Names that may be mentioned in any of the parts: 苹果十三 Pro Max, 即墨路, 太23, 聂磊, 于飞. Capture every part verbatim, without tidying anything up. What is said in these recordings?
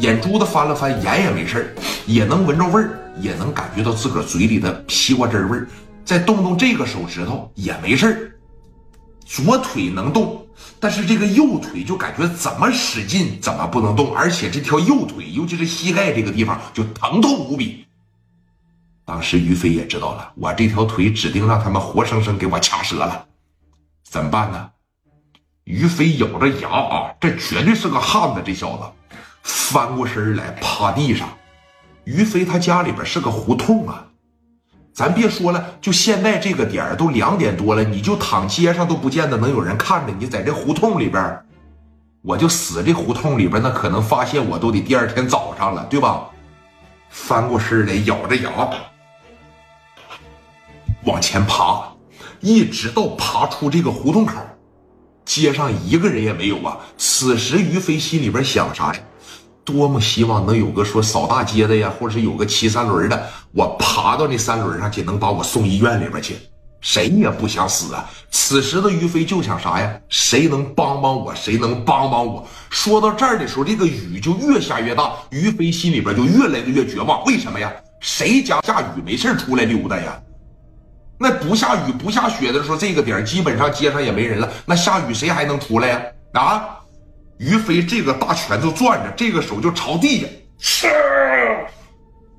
眼珠子翻了翻，眼也没事儿，也能闻着味儿，也能感觉到自个儿嘴里的西瓜汁味儿，再动动这个手指头也没事儿。左腿能动，但是这个右腿就感觉怎么使劲怎么不能动，而且这条右腿尤其是膝盖这个地方就疼痛无比。当时于飞也知道了，我这条腿指定让他们活生生给我掐折了，怎么办呢？于飞咬着牙啊，这绝对是个汉子，这小子翻过身来趴地上。于飞他家里边是个胡同啊，咱别说了，就现在这个点儿都两点多了，你就躺街上都不见得能有人看着你，在这胡同里边，我就死这胡同里边，那可能发现我都得第二天早上了，对吧？翻过身来咬着牙往前爬，一直到爬出这个胡同口，街上一个人也没有啊。此时于飞心里边想啥，多么希望能有个说扫大街的呀，或者是有个骑三轮的，我爬到那三轮上去能把我送医院里边去，谁也不想死啊。此时的于飞就想啥呀，谁能帮帮我，谁能帮帮我。说到这儿的时候，这个雨就越下越大，于飞心里边就越来越绝望。为什么呀？谁家下雨没事出来溜达呀？那不下雨不下雪的时候，这个点基本上街上也没人了，那下雨谁还能出来呀？啊，于飞这个大拳头攥着，这个手就朝地下。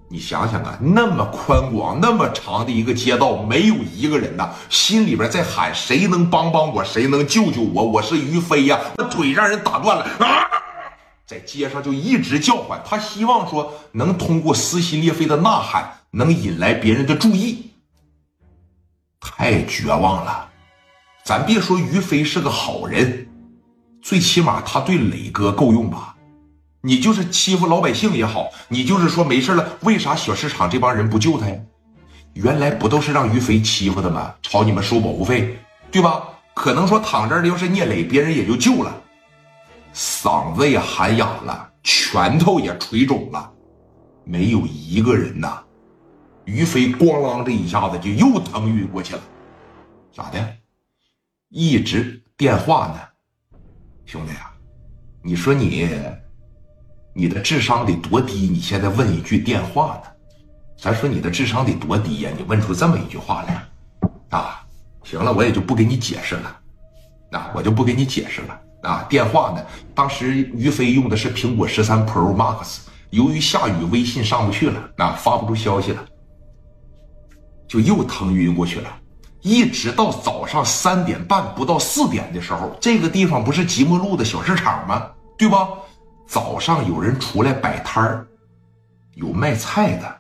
你想想啊，那么宽广那么长的一个街道，没有一个人呐，心里边在喊谁能帮帮我，谁能救救我，我是于飞呀、啊、那腿让人打断了啊，在街上就一直叫唤。他希望说能通过撕心裂肺的呐喊能引来别人的注意。太绝望了，咱别说于飞是个好人，最起码他对磊哥够用吧？你就是欺负老百姓也好，你就是说没事了，为啥小市场这帮人不救他呀？原来不都是让于飞欺负的吗？朝你们收保护费，对吧？可能说躺这儿的要是聂磊，别人也就救了。嗓子也喊哑了，拳头也锤肿了，没有一个人呐。于飞咣啷这一下子就又腾晕过去了。咋的？一直电话呢。兄弟啊，你说你你的智商得多低，你现在问一句电话呢？咱说你的智商得多低呀、啊、你问出这么一句话来啊。行了，我也就不给你解释了啊，我就不给你解释了啊。电话呢，当时于飞用的是苹果十三 Pro Max， 由于下雨微信上不去了啊，发不出消息了，就又腾晕过去了。一直到早上三点半不到四点的时候，这个地方不是即墨路的小市场吗？对吧？早上有人出来摆摊儿，有卖菜的，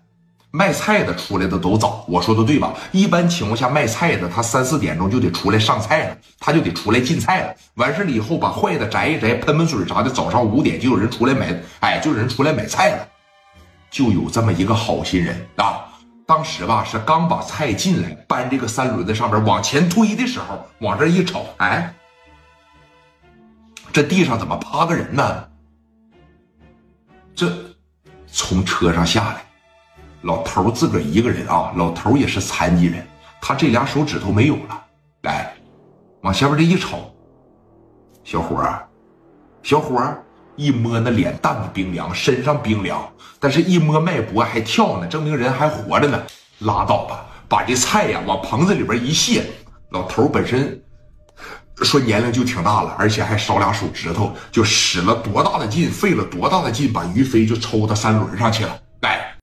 卖菜的出来的都早，我说的对吧？一般情况下卖菜的他三四点钟就得出来上菜了，他就得出来进菜了，完事了以后把坏的摘一摘，喷喷水啥的，早上五点就有人出来买，哎，就有人出来买菜了。就有这么一个好心人啊，当时吧是刚把菜进来，搬这个三轮子上边往前推的时候，往这一瞅，哎，这地上怎么趴个人呢？这从车上下来，老头自个一个人啊，老头也是残疾人，他这俩手指头没有了。来，往下边这一瞅，小伙儿，小伙儿。一摸那脸蛋子冰凉，身上冰凉，但是一摸脉搏还跳呢，证明人还活着呢。拉倒吧，把这菜呀、啊、往棚子里边一卸。老头本身说年龄就挺大了，而且还少俩手指头，就使了多大的劲，费了多大的劲，把于飞就抽到三轮上去了。